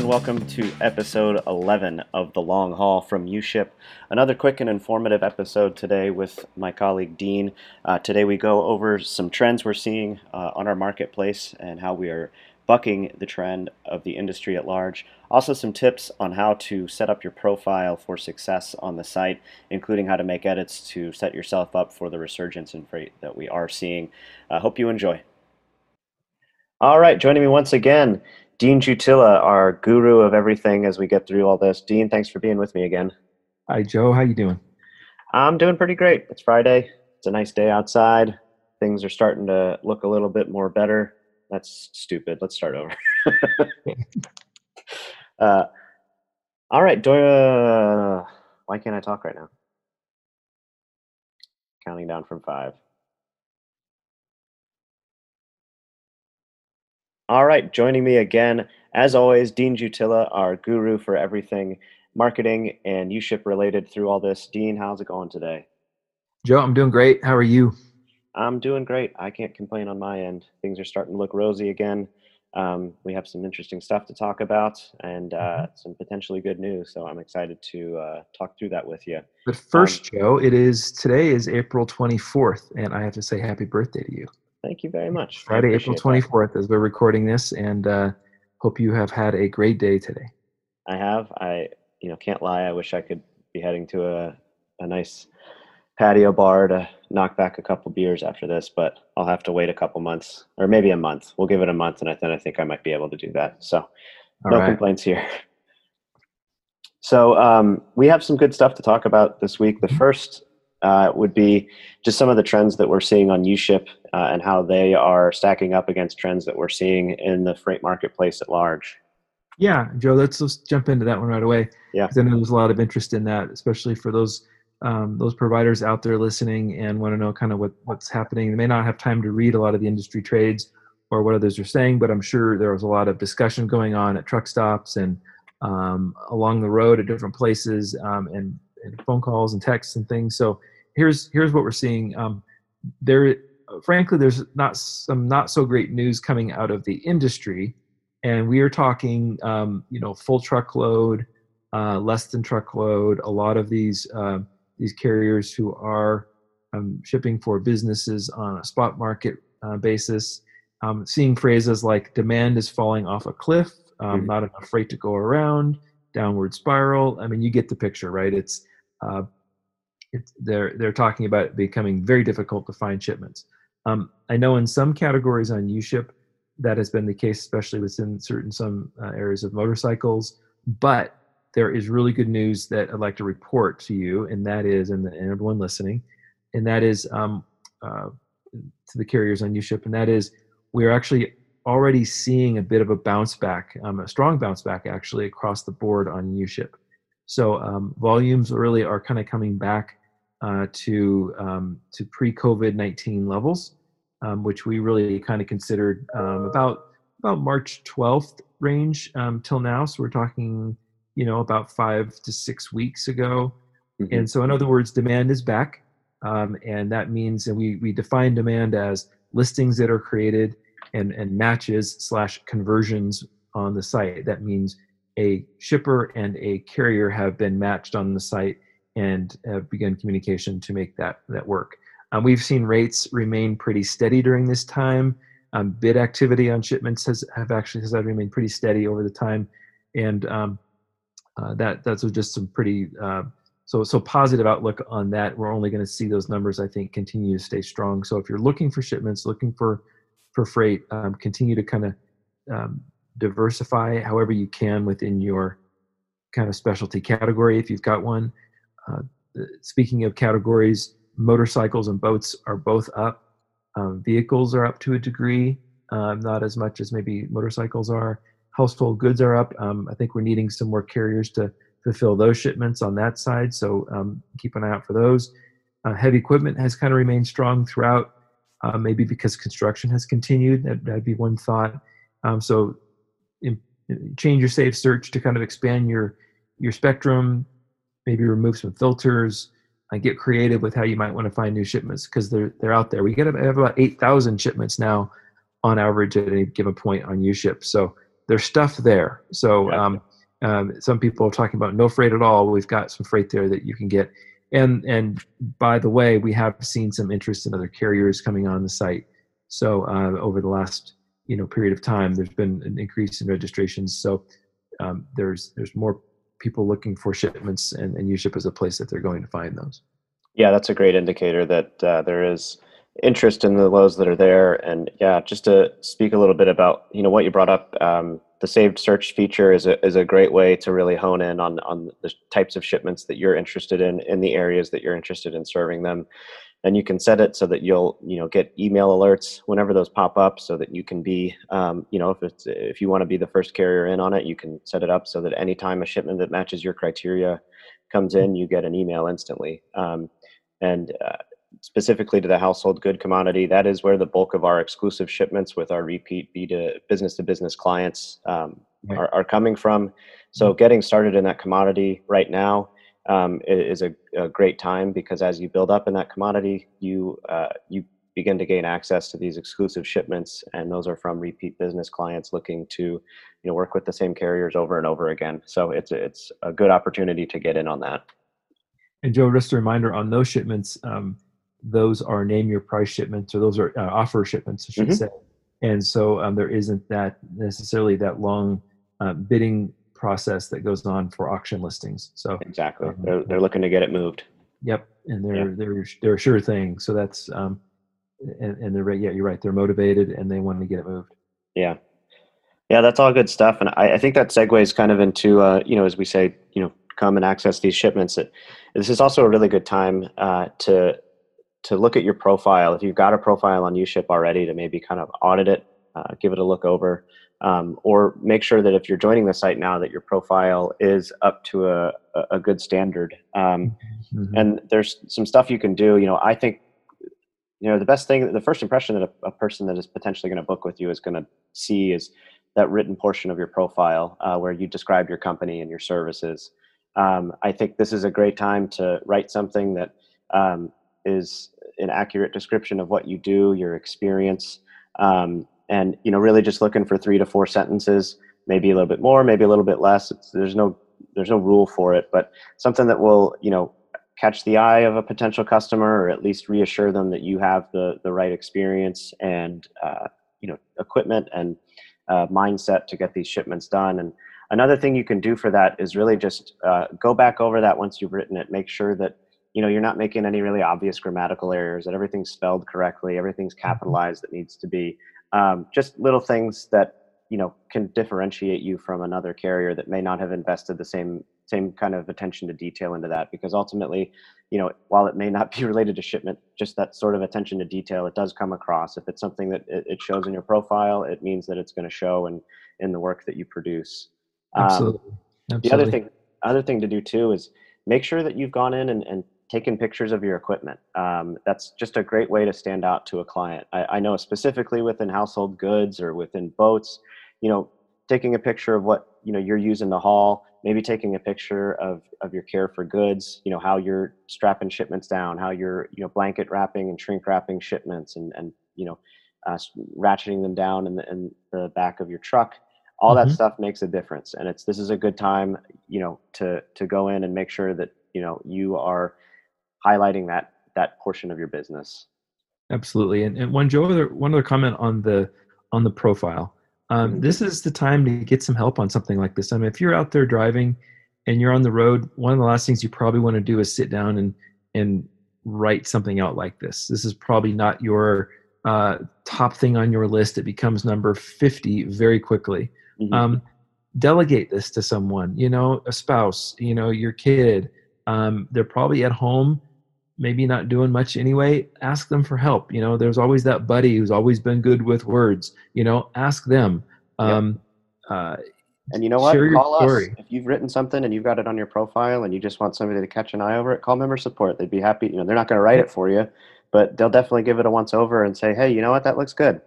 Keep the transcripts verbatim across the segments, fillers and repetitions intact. and welcome to episode eleven of The Long Haul from uShip. Another quick and informative episode today with my colleague Dean. Uh, today we go over some trends we're seeing uh, on our marketplace and how we are bucking the trend of the industry at large. Also some tips on how to set up your profile for success on the site, including how to make edits to set yourself up for the resurgence in freight that we are seeing. I uh, hope you enjoy. All right, joining me once again, Dean Jutilla, our guru of everything as we get through all this. Dean, thanks for being with me again. Hi, Joe. How you doing? I'm doing pretty great. It's Friday. It's a nice day outside. Things are starting to look a little bit more better. That's stupid. Let's start over. uh, all right. Do, uh, why can't I talk right now? Counting down from five. All right, joining me again, as always, Dean Jutilla, our guru for everything marketing and uShip related through all this. Dean, how's it going today? Joe, I'm doing great. How are you? I'm doing great. I can't complain on my end. Things are starting to look rosy again. Um, we have some interesting stuff to talk about and uh, some potentially good news, so I'm excited to uh, talk through that with you. But first, um, Joe, it is today is April twenty-fourth, and I have to say happy birthday to you. Thank you very much. Friday, April twenty-fourth, that. As we're recording this, and uh, hope you have had a great day today. I have. I, you know, can't lie. I wish I could be heading to a, a nice patio bar to knock back a couple beers after this, but I'll have to wait a couple months, or maybe a month. We'll give it a month, and then I think I might be able to do that. So, All no right. complaints here. So um, we have some good stuff to talk about this week. The first Uh, would be just some of the trends that we're seeing on uShip uh, and how they are stacking up against trends that we're seeing in the freight marketplace at large. Yeah, Joe, let's let's jump into that one right away. Yeah, because I know there's a lot of interest in that, especially for those um, those providers out there listening and want to know kind of what, what's happening. They may not have time to read a lot of the industry trades or what others are saying, but I'm sure there was a lot of discussion going on at truck stops and um, along the road at different places um, and. and phone calls and texts and things. So here's here's what we're seeing. Um, there, frankly, there's not some not so great news coming out of the industry, and we are talking, um, you know, full truckload, uh, less than truckload. A lot of these uh, these carriers who are um, shipping for businesses on a spot market uh, basis, um, seeing phrases like demand is falling off a cliff, um, mm-hmm. not enough freight to go around, downward spiral. I mean, you get the picture, right? It's Uh, it, they're they're talking about it becoming very difficult to find shipments. Um, I know in some categories on uShip that has been the case, especially within certain some uh, areas of motorcycles. But there is really good news that I'd like to report to you, and that is, and, the, and everyone listening, and that is um, uh, to the carriers on uShip, and that is we're actually already seeing a bit of a bounce back, um, a strong bounce back actually across the board on uShip. So um, volumes really are kind of coming back uh, to um, to pre-COVID nineteen levels, um, which we really kind of considered um, about about March twelfth range um, till now. So we're talking, you know, about five to six weeks ago. Mm-hmm. And so in other words, demand is back. Um, and that means that we, we define demand as listings that are created and, and matches slash conversions on the site. That means a shipper and a carrier have been matched on the site and have begun communication to make that that work. Um, we've seen rates remain pretty steady during this time. Um, bid activity on shipments has have actually has remained pretty steady over the time, and um, uh, that that's just some pretty uh, so so positive outlook on that. We're only going to see those numbers, I think, continue to stay strong. So if you're looking for shipments, looking for for freight, um, continue to kind of um, diversify however you can within your kind of specialty category if you've got one. Uh, speaking of categories, motorcycles and boats are both up. Um, vehicles are up to a degree, um, not as much as maybe motorcycles are. Household goods are up. Um, I think we're needing some more carriers to fulfill those shipments on that side, so um, keep an eye out for those. Uh, heavy equipment has kind of remained strong throughout, uh, maybe because construction has continued. That, that'd be one thought. Um, so change your safe search to kind of expand your your spectrum, maybe remove some filters, and get creative with how you might want to find new shipments because they're they're out there. We get have about eight thousand shipments now on average at any given point on uShip. So there's stuff there. So um, um, some people are talking about no freight at all. We've got some freight there that you can get. And and by the way, we have seen some interest in other carriers coming on the site. So uh, over the last you know period of time, there's been an increase in registrations. So um, there's there's more people looking for shipments, and, and uShip is a place that they're going to find those. Yeah, that's a great indicator that uh, there is interest in the loads that are there. And yeah, just to speak a little bit about you know what you brought up, um, the saved search feature is a is a great way to really hone in on on the types of shipments that you're interested in in the areas that you're interested in serving them. And you can set it so that you'll you know get email alerts whenever those pop up, so that you can be um, you know if it's if you want to be the first carrier in on it, you can set it up so that anytime a shipment that matches your criteria comes in, you get an email instantly. Um, and uh, specifically to the household good commodity, that is where the bulk of our exclusive shipments with our repeat B to business to business clients um, right. are, are coming from. So getting started in that commodity right now um, is a, a great time, because as you build up in that commodity, you uh, you begin to gain access to these exclusive shipments, and those are from repeat business clients looking to you know work with the same carriers over and over again. So it's it's a good opportunity to get in on that. And Joe, just a reminder on those shipments. Um, Those are name your price shipments, or those are uh, offer shipments, I should mm-hmm. say. And so um, there isn't that necessarily that long uh, bidding process that goes on for auction listings. So exactly, um, they're they're looking to get it moved. Yep, and they're yeah. they're they're a sure thing. So that's um, and, and they're yeah, you're right. They're motivated and they want to get it moved. Yeah, yeah, that's all good stuff. And I, I think that segues kind of into uh, you know as we say you know come and access these shipments. It, this is also a really good time uh, to. to look at your profile. If you've got a profile on uShip already, to maybe kind of audit it, uh, give it a look over, um, or make sure that if you're joining the site now that your profile is up to a, a good standard. Um, mm-hmm. And there's some stuff you can do. You know, I think, you know, the best thing, the first impression that a, a person that is potentially going to book with you is going to see is that written portion of your profile uh, where you describe your company and your services. Um, I think this is a great time to write something that, um, is an accurate description of what you do, your experience, um, and you know, really just looking for three to four sentences, maybe a little bit more, maybe a little bit less. It's, there's no there's no rule for it, but something that will you know catch the eye of a potential customer, or at least reassure them that you have the the right experience and uh, you know equipment and uh, mindset to get these shipments done. And another thing you can do for that is really just uh, go back over that once you've written it, make sure that. You know, you're not making any really obvious grammatical errors, that everything's spelled correctly, everything's capitalized that needs to be. Um, just little things that, you know, can differentiate you from another carrier that may not have invested the same same kind of attention to detail into that. Because ultimately, you know, while it may not be related to shipment, just that sort of attention to detail, it does come across. If it's something that it, it shows in your profile, it means that it's going to show in, in the work that you produce. Um, Absolutely. Absolutely. The other thing, other thing to do too is make sure that you've gone in and, and taking pictures of your equipment. Um, that's just a great way to stand out to a client. I, I know specifically within household goods or within boats, you know, taking a picture of what, you know, you're using to haul, maybe taking a picture of, of your care for goods, you know, how you're strapping shipments down, how you're, you know, blanket wrapping and shrink wrapping shipments and, and you know, uh, ratcheting them down in the, in the back of your truck. All mm-hmm. that stuff makes a difference. And it's, this is a good time, you know, to, to go in and make sure that, you know, you are highlighting that that portion of your business. Absolutely. And, and one Joe, one other comment on the on the profile. Um, mm-hmm. This is the time to get some help on something like this. I mean, if you're out there driving and you're on the road, one of the last things you probably want to do is sit down and and write something out like this. This is probably not your uh, top thing on your list. It becomes number fifty very quickly. Mm-hmm. Um, delegate this to someone, you know, a spouse, you know, your kid. Um, they're probably at home, maybe not doing much anyway. Ask them for help. You know, there's always that buddy who's always been good with words, you know, ask them. Um, yep. uh, and you know what, call us. If you've written something and you've got it on your profile and you just want somebody to catch an eye over it, call member support. They'd be happy. You know, they're not going to write it for you, but they'll definitely give it a once over and say, hey, you know what, that looks good.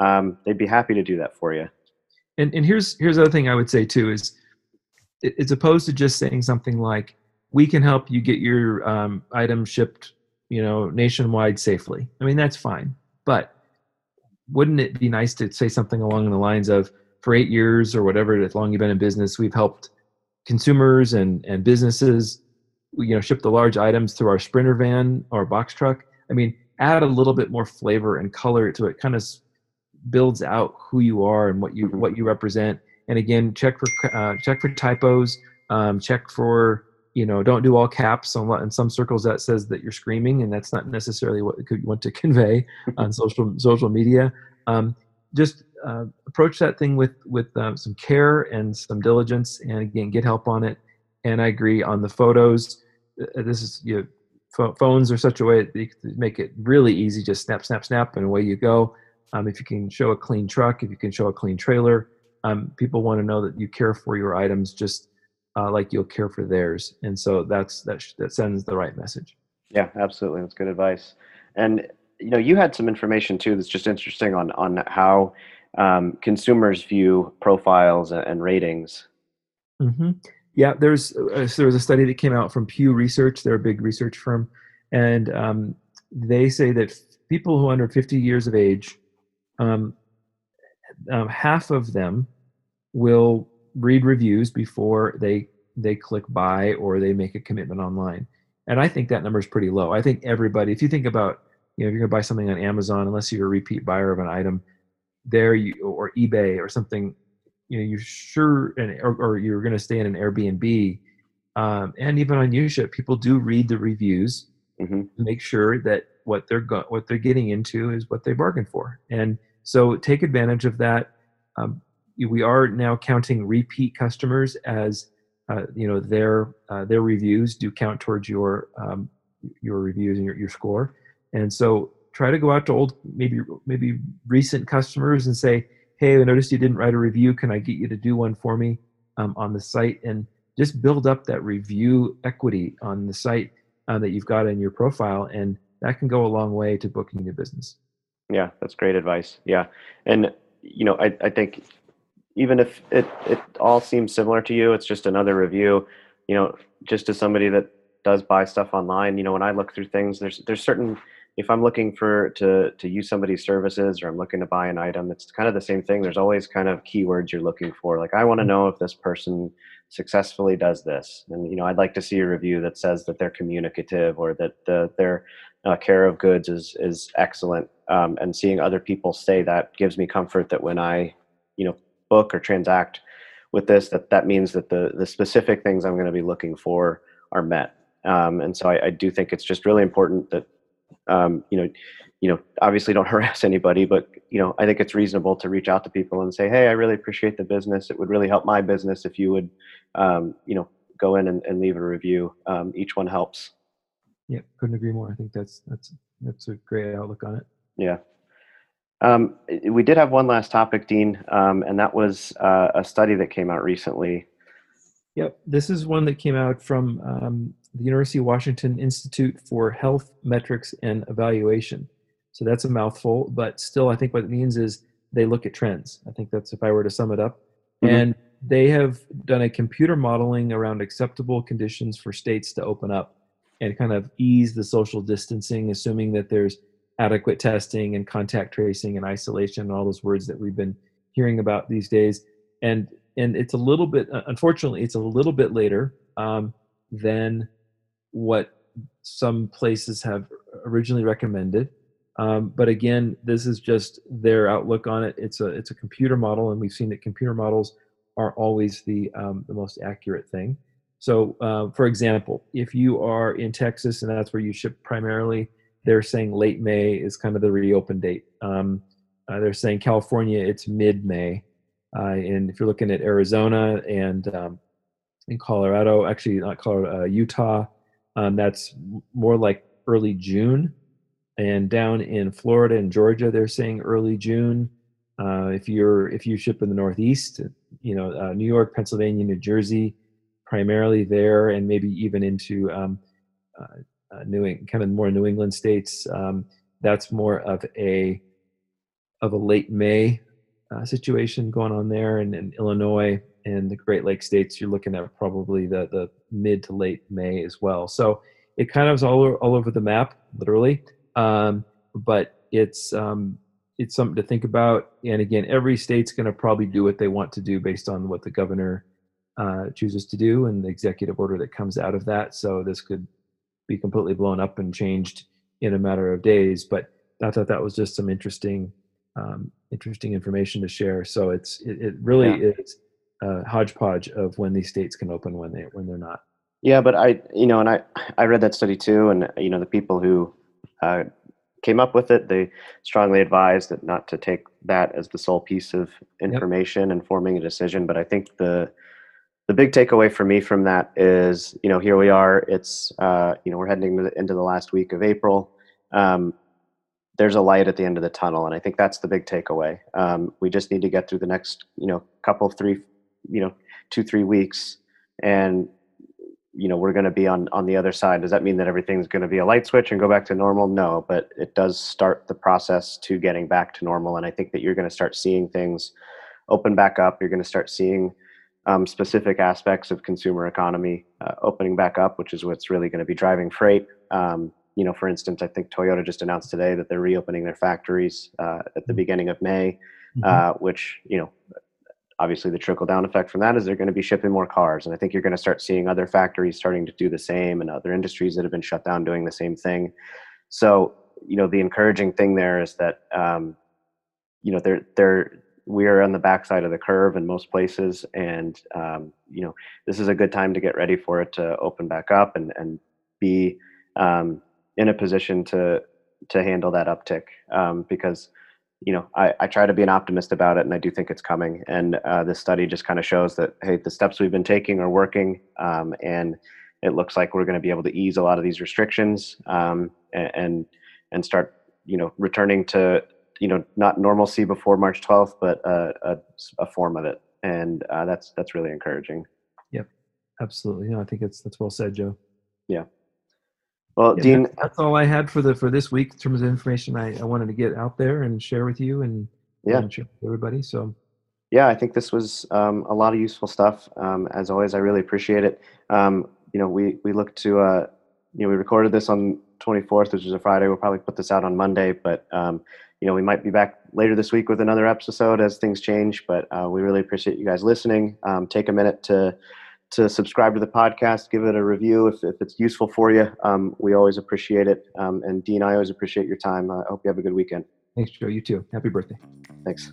Um, they'd be happy to do that for you. And, and here's, here's the other thing I would say too, is it, it's opposed to just saying something like, we can help you get your um, item shipped, you know, nationwide safely. I mean, that's fine. But wouldn't it be nice to say something along the lines of, for eight years or whatever, as long you've been in business, we've helped consumers and, and businesses, you know, ship the large items through our Sprinter van or box truck. I mean, add a little bit more flavor and color to it. Kind of builds out who you are and what you what you represent. And again, check for uh, check for typos. Um, check for, you know, don't do all caps. On, in some circles, that says that you're screaming, and that's not necessarily what you want to convey on social social media. Um, just uh, approach that thing with with um, some care and some diligence, and again, get help on it. And I agree on the photos. This is you know, phones are such a way that you make it really easy. Just snap, snap, snap, and away you go. Um, if you can show a clean truck, if you can show a clean trailer, um, people want to know that you care for your items just uh, like you'll care for theirs. And so that's that sh- that sends the right message. Yeah, absolutely. That's good advice. And you know, you had some information too that's just interesting on on how um, consumers view profiles and ratings. Mm-hmm. Yeah, there's uh, there was a study that came out from Pew Research. They're a big research firm, and um, they say that people who are under fifty years of age, um, um, half of them will read reviews before they they click buy or they make a commitment online. And I think that number is pretty low. I think everybody, if you think about, you know, if you're going to buy something on Amazon, unless you're a repeat buyer of an item, there you or eBay or something. You know, you're sure, and or, or you're going to stay in an Airbnb, um, and even on uShip, people do read the reviews, mm-hmm. to make sure that what they're go- what they're getting into is what they bargained for, and so take advantage of that. Um, we are now counting repeat customers as uh, you know their uh, their reviews do count towards your um, your reviews and your, your score, and so try to go out to old maybe maybe recent customers and say, hey, I noticed you didn't write a review. Can I get you to do one for me um, on the site? And just build up that review equity on the site uh, that you've got in your profile. And that can go a long way to booking new business. Yeah, that's great advice. Yeah. And, you know, I, I think even if it, it all seems similar to you, it's just another review, you know, just to somebody that does buy stuff online. You know, when I look through things, there's there's certain... If I'm looking for to to use somebody's services or I'm looking to buy an item, it's kind of the same thing. There's always kind of keywords you're looking for. Like, I want to know if this person successfully does this. And, you know, I'd like to see a review that says that they're communicative or that the, their uh, care of goods is is excellent. Um, and seeing other people say that gives me comfort that when I, you know, book or transact with this, that that means that the, the specific things I'm going to be looking for are met. Um, and so I, I do think it's just really important that Um, you know, you know, obviously don't harass anybody, but, you know, I think it's reasonable to reach out to people and say, hey, I really appreciate the business. It would really help my business if you would, um, you know, go in and, and leave a review. Um, each one helps. Yeah. Couldn't agree more. I think that's, that's, that's a great outlook on it. Yeah. Um, we did have one last topic, Dean, um, and that was uh, a study that came out recently. Yep. This is one that came out from, um, the University of Washington Institute for Health Metrics and Evaluation. So that's a mouthful, but still I think what it means is they look at trends. I think that's if I were to sum it up. Mm-hmm. And they have done a computer modeling around acceptable conditions for states to open up and kind of ease the social distancing, assuming that there's adequate testing and contact tracing and isolation and all those words that we've been hearing about these days. And and it's a little bit, unfortunately, it's a little bit later um, than what some places have originally recommended. Um, but again, this is just their outlook on it. It's a it's a computer model, and we've seen that computer models are always the um, the most accurate thing. So uh, for example, if you are in Texas and that's where you ship primarily, they're saying late May is kind of the reopen date. Um, uh, they're saying California, it's mid-May. Uh, and if you're looking at Arizona and um, in Colorado, actually not Colorado, uh, Utah, Um, that's more like early June. And down in Florida and Georgia, they're saying early June. Uh, if you're if you ship in the Northeast, you know, uh, New York, Pennsylvania, New Jersey, primarily there, and maybe even into um, uh, uh, New England, kind of more New England states. Um, that's more of a of a late May uh, situation going on there. And in Illinois and the Great Lakes states, you're looking at probably the the mid to late May as well. So it kind of is all, all over the map, literally. Um, but it's um, it's something to think about. And again, every state's going to probably do what they want to do based on what the governor uh, chooses to do and the executive order that comes out of that. So this could be completely blown up and changed in a matter of days. But I thought that was just some interesting, um, interesting information to share. So it's it, it really yeah. is a hodgepodge of when these states can open, when they when they're not. Yeah, but I you know, and I I read that study too, and you know, the people who uh, came up with it, they strongly advised that not to take that as the sole piece of information yep. in forming a decision. But I think the the big takeaway for me from that is, you know, here we are. It's uh, you know, we're heading into the, into the last week of April. Um, there's a light at the end of the tunnel, and I think that's the big takeaway. Um, we just need to get through the next, you know, couple of three, you know, two three weeks, and you know, we're going to be on, on the other side. Does that mean that everything's going to be a light switch and go back to normal? No, but it does start the process to getting back to normal. And I think that you're going to start seeing things open back up. You're going to start seeing um, specific aspects of consumer economy uh, opening back up, which is what's really going to be driving freight. Um, you know, for instance, I think Toyota just announced today that they're reopening their factories uh, at the beginning of May, mm-hmm. uh, which, you know, obviously, the trickle-down effect from that is they're going to be shipping more cars. And I think you're going to start seeing other factories starting to do the same and other industries that have been shut down doing the same thing. So, you know, the encouraging thing there is that, um, you know, they're, they're, we are on the backside of the curve in most places. And, um, you know, this is a good time to get ready for it to open back up and, and be um, in a position to, to handle that uptick um, because you know, I, I try to be an optimist about it, and I do think it's coming. And uh, this study just kind of shows that, hey, the steps we've been taking are working, um, and it looks like we're going to be able to ease a lot of these restrictions um, and and start, you know, returning to, you know, not normalcy before March twelfth, but uh, a, a form of it. And uh, that's that's really encouraging. Yep, absolutely. No, I think it's that's well said, Joe. Yeah. Well, yeah, Dean, that's, that's all I had for the for this week in terms of information I, I wanted to get out there and share with you and, yeah. and share with everybody. So, yeah, I think this was um, a lot of useful stuff. Um, as always, I really appreciate it. Um, you know, we we look to uh, you know we recorded this on twenty-fourth, which is a Friday. We'll probably put this out on Monday, but um, you know, we might be back later this week with another episode as things change. But uh, we really appreciate you guys listening. Um, take a minute to. to subscribe to the podcast, give it a review if, if it's useful for you. Um, we always appreciate it. Um, and Dean, I always appreciate your time. I hope you have a good weekend. Thanks, Joe. You too. Happy birthday. Thanks.